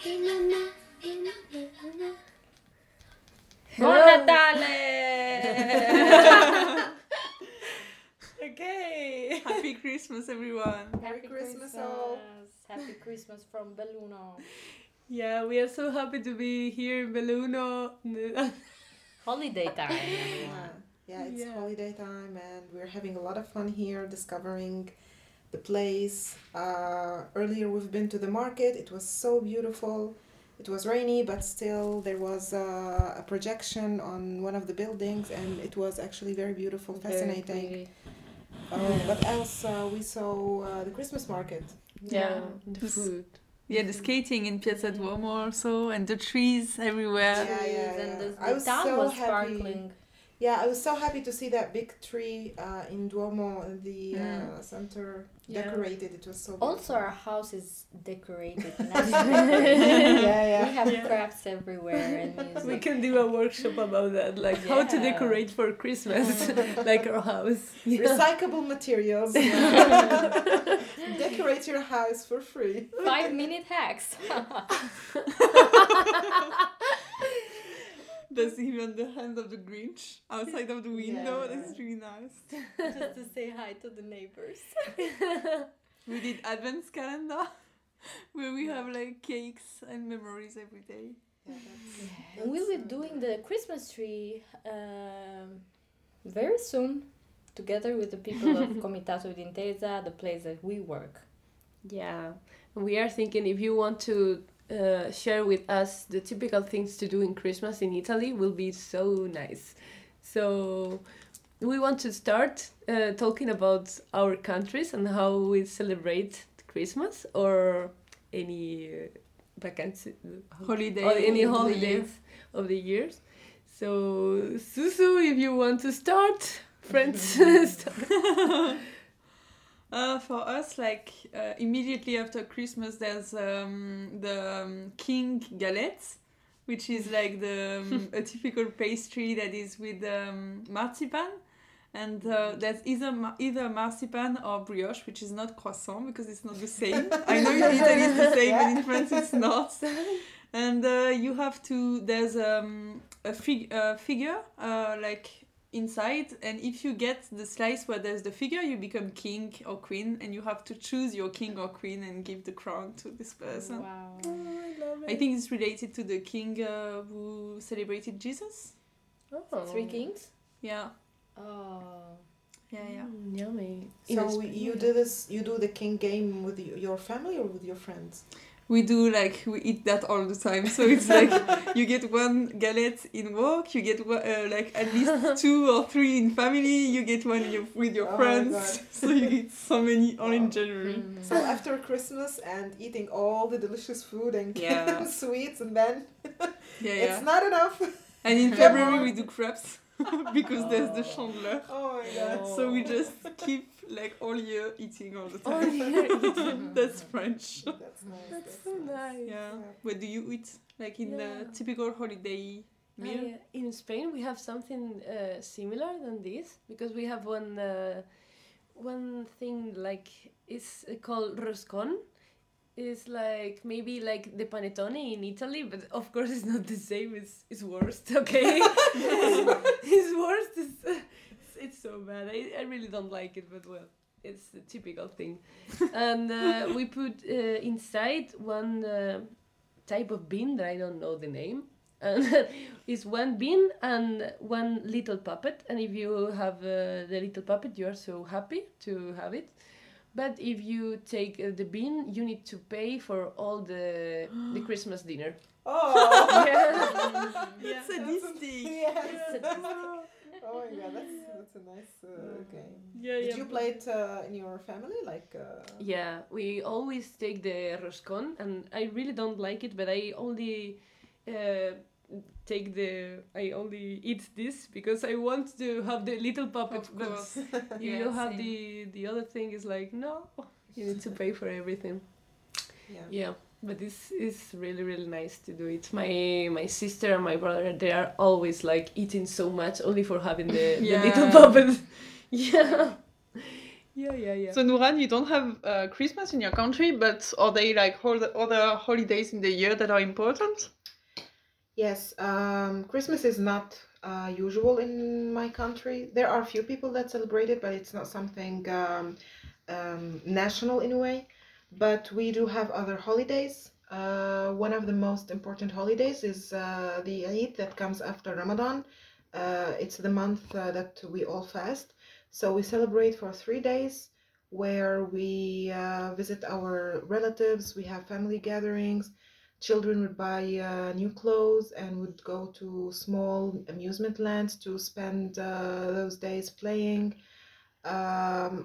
Buon Natale! Okay. Happy Christmas, everyone. Happy Christmas all. Happy Christmas from Belluno. Yeah, we are so happy to be here in Belluno. Holiday time. Yeah, yeah, it's holiday time, and we're having a lot of fun here discovering the place. Earlier we've been to the market. It was so beautiful. It was rainy, but still there was a projection on one of the buildings, and it was actually very beautiful, fascinating. What else? We saw the Christmas market. Yeah, the food. Yeah, the skating in Piazza Duomo also, and the trees everywhere. Yeah. And the town was sparkling. Yeah, I was so happy to see that big tree in Duomo, in the center, decorated. It was so beautiful. Also, our house is decorated nicely. We have crafts everywhere and music. We can do a workshop about that, like how to decorate for Christmas, like our house. Yeah. Recyclable materials. Decorate your house for free. 5-minute hacks. That's even the hand of the Grinch outside of the window. That's really nice. Just to say hi to the neighbors. We did Advent's calendar where we have like cakes and memories every day. And we will be doing the Christmas tree very soon together with the people of Comitato d'Intesa, the place that we work. Yeah, we are thinking if you want to share with us the typical things to do in Christmas in Italy will be so nice. So we want to start talking about our countries and how we celebrate Christmas or any holiday or any holidays of the years. So Susu, if you want to start, friends. For us, like immediately after Christmas, there's the King Galette, which is like the a typical pastry that is with marzipan, and that's either marzipan or brioche, which is not croissant because it's not the same. I know in Italy it's the same, but in France it's not. And you have to there's a figure like inside, and if you get the slice where there's the figure, you become king or queen, and you have to choose your king or queen and give the crown to this person. Wow! Oh, I love it. I think it's related to the king who celebrated Jesus. Oh, 3 kings. Yeah. Oh. Yeah. Yummy. So you do this. You do the king game with your family or with your friends? We do, like, we eat that all the time. So it's like, you get one galette in work, you get one, like at least 2 or 3 in family, you get one with your friends. So you eat so many all in January. Mm. So after Christmas and eating all the delicious food and sweets, and then it's not enough. And in February we do crepes because there's the chandelier. Oh my God. So we just keep like all year eating all the time. All year eating. That's French. That's nice. That's so nice. Yeah. What do you eat? Like in the typical holiday meal? In Spain we have something similar than this because we have one thing like it's called Roscón. It's like maybe like the panettone in Italy, but of course it's not the same. It's worse. Okay. It's worse. It's so bad. I really don't like it, but well, it's the typical thing. And we put inside one type of bean that I don't know the name. And it's one bean and one little puppet. And if you have the little puppet, you are so happy to have it. But if you take the bean, you need to pay for all the Christmas dinner. Oh! It's sadistic. Oh my God, that's a nice game. Did you play it in your family? Like? Yeah, we always take the roscon, and I really don't like it, but I only I only eat this because I want to have the little puppet. Of course. You have the other thing is like, no, you need to pay for everything. Yeah. But this is really, really nice to do it. My sister and my brother, they are always like eating so much only for having the little puppet. Yeah. Yeah. So Nuran, you don't have Christmas in your country, but are there like other holidays in the year that are important? Yes, Christmas is not usual in my country. There are few people that celebrate it, but it's not something national in a way. But we do have other holidays. One of the most important holidays is the Eid that comes after Ramadan. It's the month that we all fast. So we celebrate for 3 days where we visit our relatives, we have family gatherings, children would buy new clothes and would go to small amusement lands to spend those days playing.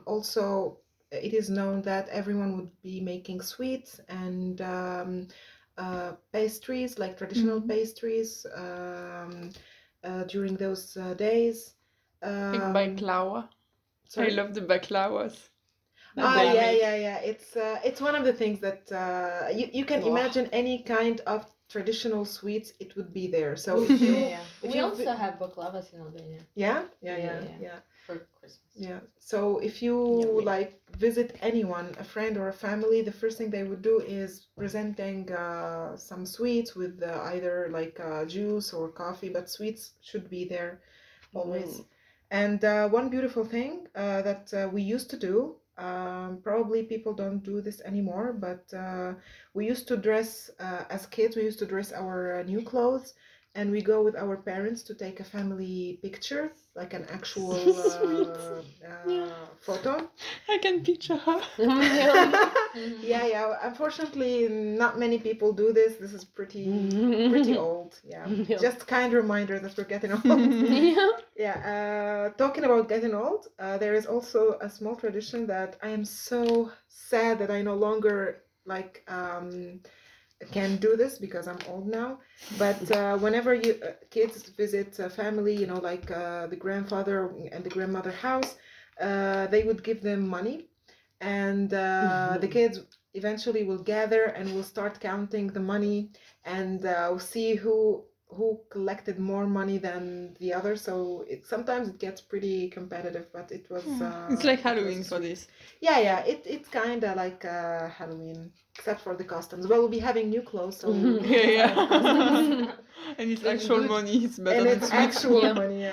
Also, it is known that everyone would be making sweets and pastries, like traditional pastries during those days. Baklava. Sorry? I love the baklavas. Yeah. It's one of the things that you can imagine any kind of traditional sweets. It would be there. So we also have baklavas in Albania. Yeah. For Christmas. Yeah. So if you like visit anyone, a friend or a family, the first thing they would do is presenting some sweets with either like juice or coffee, but sweets should be there always. Mm. And one beautiful thing that we used to do. Probably people don't do this anymore, but we used to dress as kids, we used to dress our new clothes and we go with our parents to take a family picture, like an actual photo. I can picture her. Yeah. Unfortunately, not many people do this. This is pretty old. Yeah. Just kind reminder that we're getting old. Talking about getting old, there is also a small tradition that I am so sad that I no longer like can do this because I'm old now. But whenever you kids visit family, like the grandfather and the grandmother house, they would give them money, and the kids eventually will gather and will start counting the money and we'll see who collected more money than the other. So sometimes it gets pretty competitive, but it was it's like Halloween for this. It's kind of like Halloween, except for the costumes. Well, we'll be having new clothes, so and it's actual money. It's better than actual money.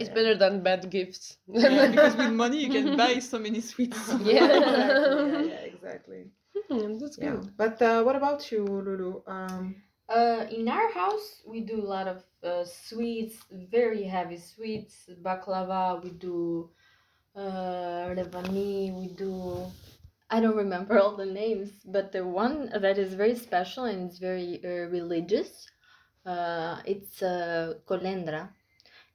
It's better than bad gifts. Because with money you can buy so many sweets. Exactly. That's good. But what about you, Lulu? In our house, we do a lot of sweets, very heavy sweets, baklava, we do revani, we do... I don't remember all the names, but the one that is very special and it's very religious, it's kolendra.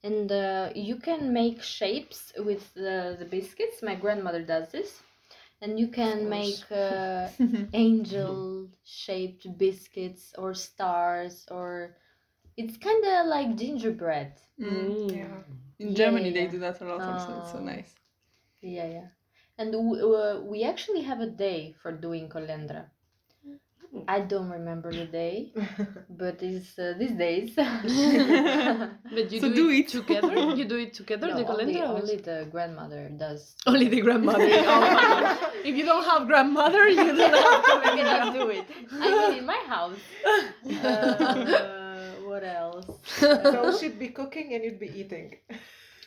And you can make shapes with the biscuits, my grandmother does this. And you can make angel-shaped biscuits or stars, or it's kind of like gingerbread. In Germany they do that a lot also, it's so nice. And we actually have a day for doing kolendra. I don't remember the day, but it's these days. But you do it together? You do it together, no, the calendar? Only the grandmother does. Only the grandmother? Oh, if you don't have grandmother, you don't have to do it. I mean, in my house. What else? So she'd be cooking and you'd be eating.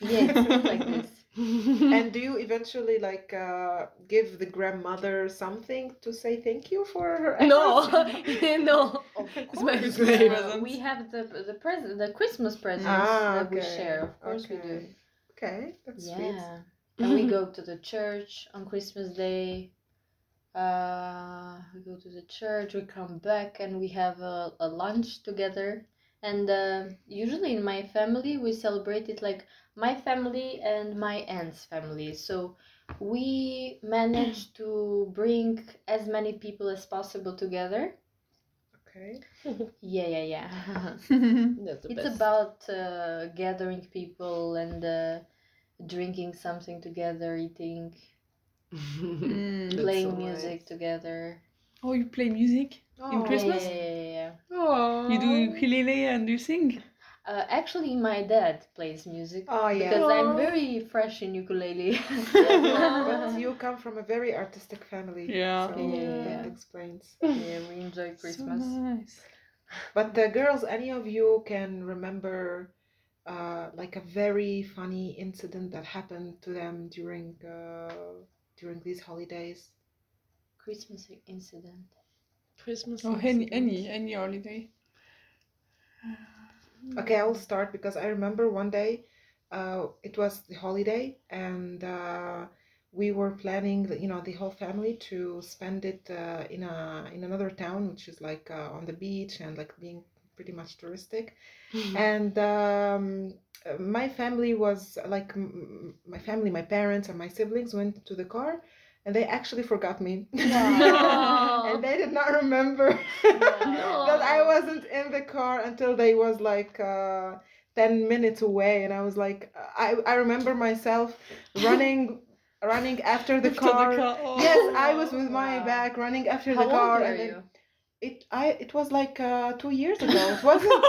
Yes, like this. And do you eventually like give the grandmother something to say thank you for her? No. It's my present. We have the present, the Christmas presents that we share. Of course we do. Okay, that's sweet. And we go to the church on Christmas Day. We go to the church. We come back and we have a lunch together. And usually in my family we celebrate it like my family and my aunt's family. So we manage to bring as many people as possible together. Okay. Yeah. That's the best. It's about gathering people and drinking something together, eating, playing music together. Oh, you play music in Christmas? Yeah. You do ukulele and you sing? Actually, my dad plays music because I'm very fresh in ukulele. But you come from a very artistic family, that explains. Yeah, we enjoy Christmas. So nice. But the girls, any of you can remember like a very funny incident that happened to them during these holidays? Christmas incident. Christmas. Oh, incident. any holiday. Okay, I will start because I remember one day, it was the holiday and we were planning, the whole family to spend it in another town, which is like on the beach and like being pretty much touristic. Mm-hmm. And my parents and my siblings went to the car and they actually forgot me. And they did not remember that I wasn't in the car until they was like 10 minutes away. And I was like, I remember myself running after the car. Yes, I was with my bag running after the car. How old were you? It was like 2 years ago. It wasn't.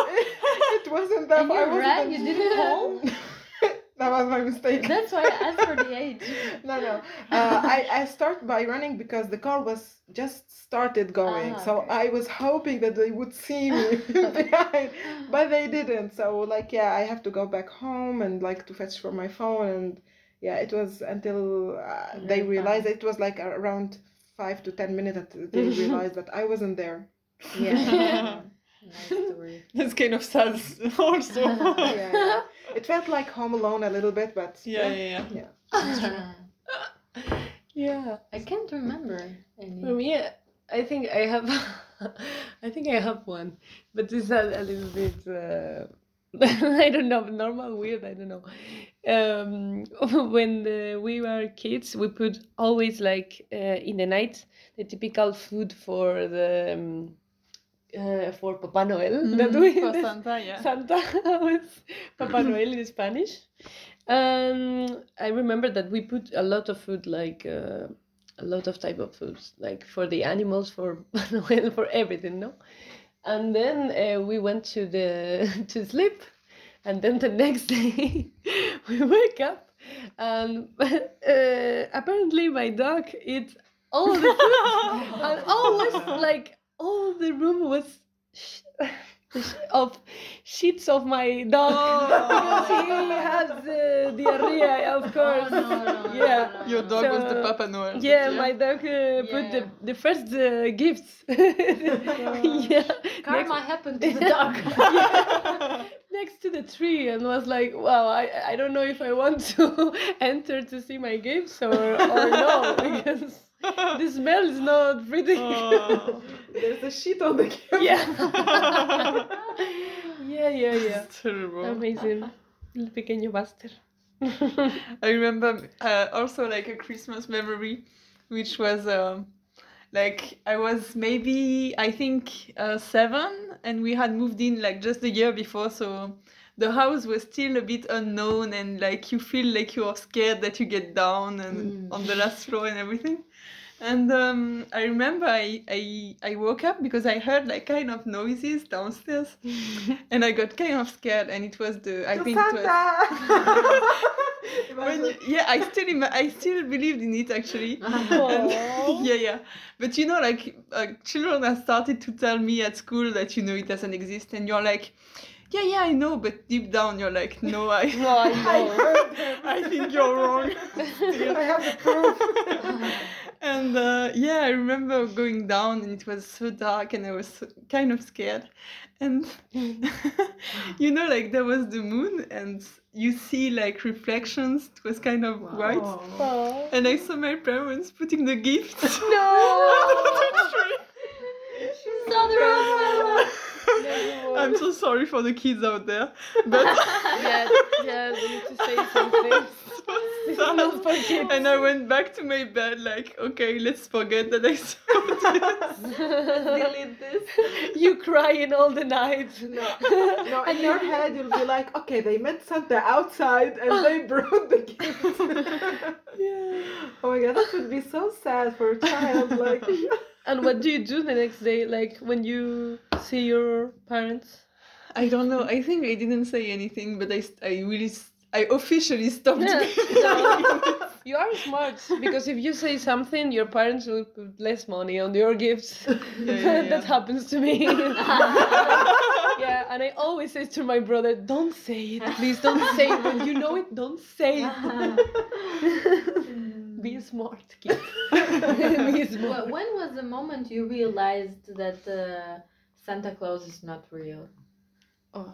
It wasn't that. You didn't home. That was my mistake. That's why I asked for the age. No. I start by running because the car was just started going. So I was hoping that they would see me behind, but they didn't. So I have to go back home and to fetch from my phone. And it was until they realized it was around 5 to 10 minutes that they realized that I wasn't there. Yeah. Nice story. That's kind of sad also. Yeah. It felt like Home Alone a little bit, but yeah. I can't remember any. For me, I think I have one, but it's a little bit I don't know, normal, weird, I don't know. When we were kids, we put always in the night the typical food for the for Papa Noël, that we for Santa, Santa was Papa Noël in Spanish. I remember that we put a lot of food, a lot of type of foods, for the animals, for Papa Noël, for everything, no? And then we went to sleep, and then the next day we wake up, and apparently my dog ate all the food, and all the room was of sheets of my dog because he had diarrhea, of course. No. Your dog was the Papa Noël. Yeah, my dog put the first gifts. Karma happened to the dog. Next to the tree, and was like, wow, I don't know if I want to enter to see my gifts or no, because the smell is not pretty. Oh. There's a shit on the camera. Yeah. It's terrible. Amazing. El pequeño bastard. I remember also a Christmas memory, which was I was maybe, I think, 7, and we had moved in just the year before, so the house was still a bit unknown, and you feel you are scared that you get down and on the last floor and everything. And I remember I woke up because I heard kind of noises downstairs, and I got kind of scared. And it was it was. I still believed in it actually. And, but children have started to tell me at school that it doesn't exist, and you're like, yeah, I know, but deep down you're like, no, I know. I think you're wrong. I have the proof. And I remember going down, and it was so dark, and I was kind of scared. And there was the moon, and you see reflections. It was kind of white. Wow. And I saw my parents putting the gifts. No. No. I'm so sorry for the kids out there, but we need to say something. So and I went back to my bed okay, let's forget that I saw this. Delete this. You crying all the night. No. In your head you'll be like, okay, they met Santa outside and they brought the gifts. Oh my god, that would be so sad for a child. And what do you do the next day, when you see your parents? I don't know. I think I didn't say anything, but I officially stopped. Yeah. No, you are smart, because if you say something, your parents will put less money on your gifts. Yeah. That happens to me. Yeah, and I always say to my brother, don't say it, please don't say it. When you know it, don't say it. Be smart, kid. Be smart. Well, when was the moment you realized that Santa Claus is not real? Oh.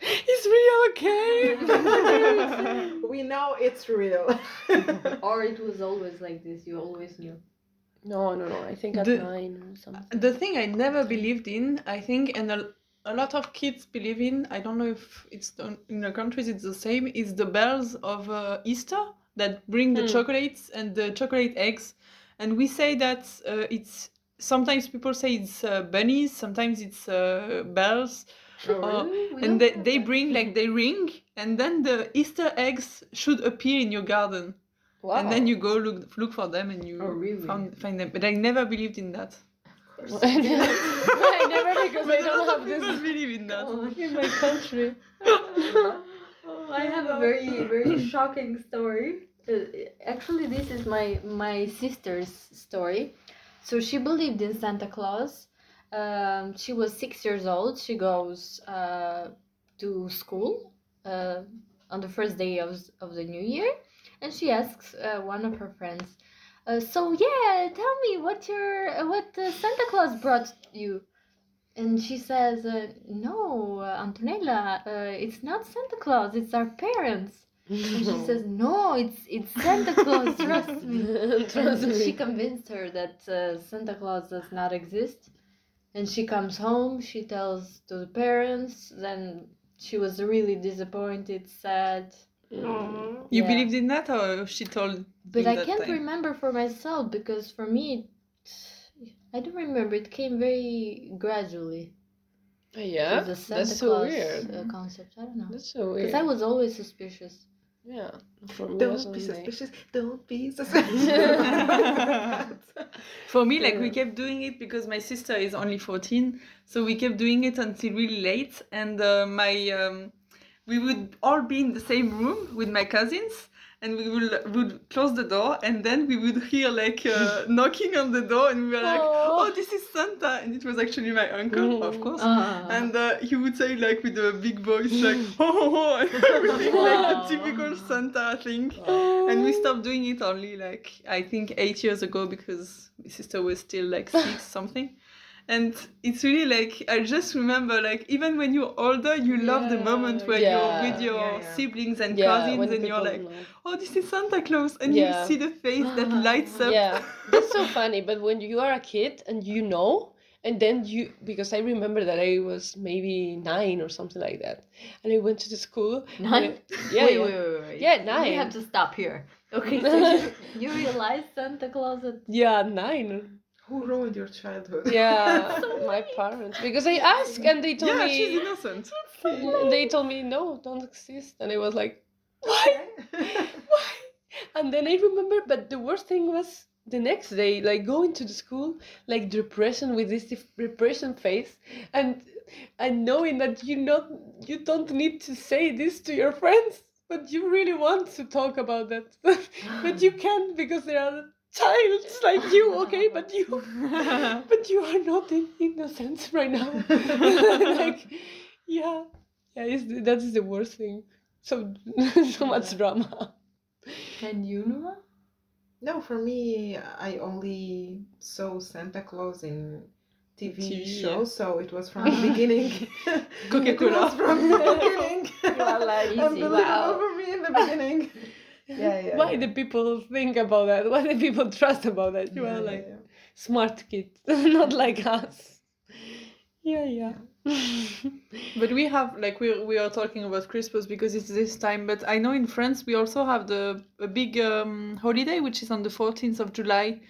It's real, okay? We know it's real. Or it was always like this, you always knew? No, I think at 9 or something. The thing I never believed in, I think, and a lot of kids believe in, I don't know if it's in the countries it's the same, is the bells of Easter that bring the chocolates and the chocolate eggs. And we say that it's, sometimes people say it's bunnies, sometimes it's bells. Really? And they bring like they ring, and then the Easter eggs should appear in your garden. Wow. And then you go look for them, and you find them. But I never believed in that. Of course. I never, because I don't have this believe in that in my country. I have a very, very shocking story. Actually, this is my sister's story. So she believed in Santa Claus. She was 6 years old. She goes to school on the first day of the new year, and she asks one of her friends, tell me what Santa Claus brought you. And she says, no, Antonella, it's not Santa Claus, it's our parents. And she says, no, it's Santa Claus, trust me. And she convinced her that Santa Claus does not exist. And she comes home, she tells to the parents, then she was really disappointed, sad. Mm. You believed in that, or she told? But I can't remember for myself, because for me, I don't remember. It came very gradually. Yeah, the Santa that's so Claus, weird. Concept, I don't know. That's so weird. Because I was always suspicious. Yeah. Don't be suspicious. Don't be suspicious. For me, we kept doing it because my sister is only 14, so we kept doing it until really late. And we would all be in the same room with my cousins, and we would close the door, and then we would hear knocking on the door, and we were like, oh, this is Santa, and it was actually my uncle, of course, and he would say with a big voice, like, oh, and everything, like a typical Santa thing, and we stopped doing it only, I think 8 years ago, because my sister was still, 6 something. And it's really I just remember even when you're older, you love the moment where you're with your siblings and cousins, and you're like, oh, this is Santa Claus, and you see the face that lights up. Yeah, that's so funny. But when you are a kid and and then because I remember that I was maybe 9 or something like that, and I went to the school. 9? Wait. Yeah, 9. We have to stop here. Okay, so you realized Santa Claus at... Yeah, 9. Who ruined your childhood? Yeah, my parents. Because I asked, and they told me... Yeah, she's innocent. They told me, no, don't exist. And I was like, why? Why? And then I remember, but the worst thing was the next day, going to the school, depression with this depression face. And knowing that you don't need to say this to your friends, but you really want to talk about that. But you can't, because there are... Childs like you, okay, but you are not innocent right now. That is the worst thing. So much drama. And you, Noah? No, for me, I only saw Santa Claus in TV shows, so it was from the beginning. Coca-Cola. It was from the beginning. Unbelievable for me in the beginning. Yeah. Why do people think about that? Why do people trust about that? You are smart kids, not like us. Yeah. But we have we are talking about Christmas because it's this time. But I know in France we also have a big holiday, which is on the 14th of July,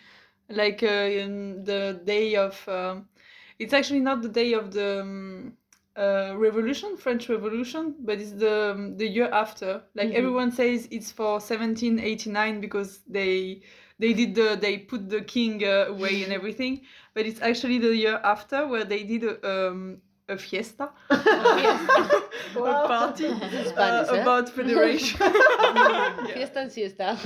in the day of. It's actually not the day of the. French Revolution, but it's the year after. Everyone says it's for 1789 because they put the king away and everything, but it's actually the year after where they did a fiesta, a party, about federation. Fiesta and siesta.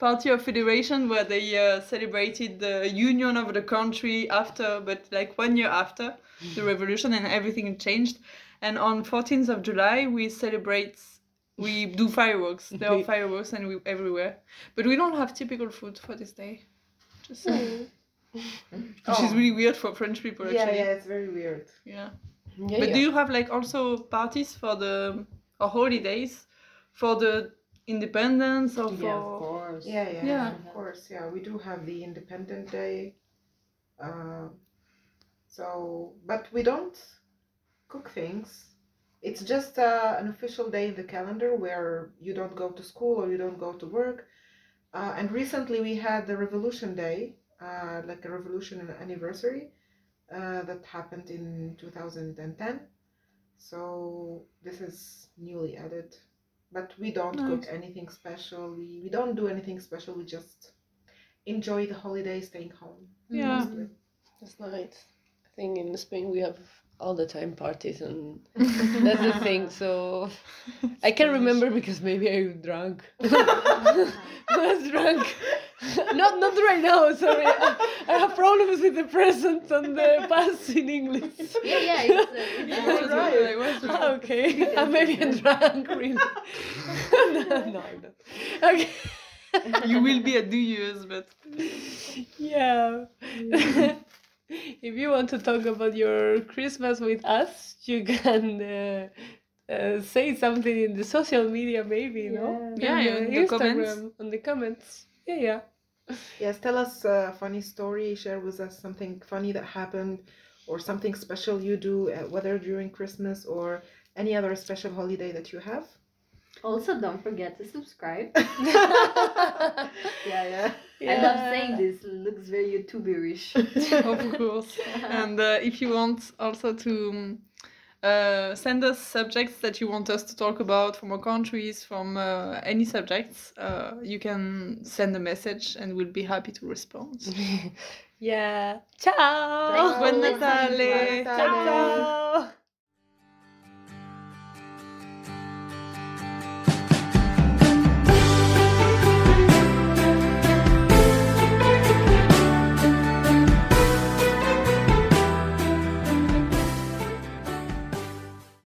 Party of Federation, where they celebrated the union of the country after, but like 1 year after the revolution, and everything changed. And on 14th of July, we do fireworks. There are fireworks and we everywhere. But we don't have typical food for this day. Just which is really weird for French people, actually. Yeah, it's very weird. Yeah. But do you have like also parties for the, or holidays for the independence or for... Of course, we do have the Independent Day, but we don't cook things. It's just an official day in the calendar where you don't go to school or you don't go to work. And recently we had the Revolution Day, like a revolution anniversary that happened in 2010. So this is newly added. But we don't cook anything special. We don't do anything special. We just enjoy the holiday, staying home. Yeah, mostly. That's nice. I think in Spain we have all the time parties, and that's the thing. So I can't remember because maybe I drank. Not right now, sorry. I have problems with the present and the past in English. Yeah, it's right. Okay, maybe I'm drunk, really. No, I'm not. Okay. You will be at New Year's, but... Yeah. If you want to talk about your Christmas with us, you can... say something in the social media, maybe, no? Yeah, in the comments. On the comments. Yes, tell us a funny story, share with us something funny that happened or something special you do, whether during Christmas or any other special holiday that you have. Also, don't forget to subscribe. Yeah. I love saying this. It looks very YouTuberish. Of course. And if you want also to send us subjects that you want us to talk about from our countries, from any subjects, you can send a message and we'll be happy to respond. Ciao! Buon Natale! Ciao!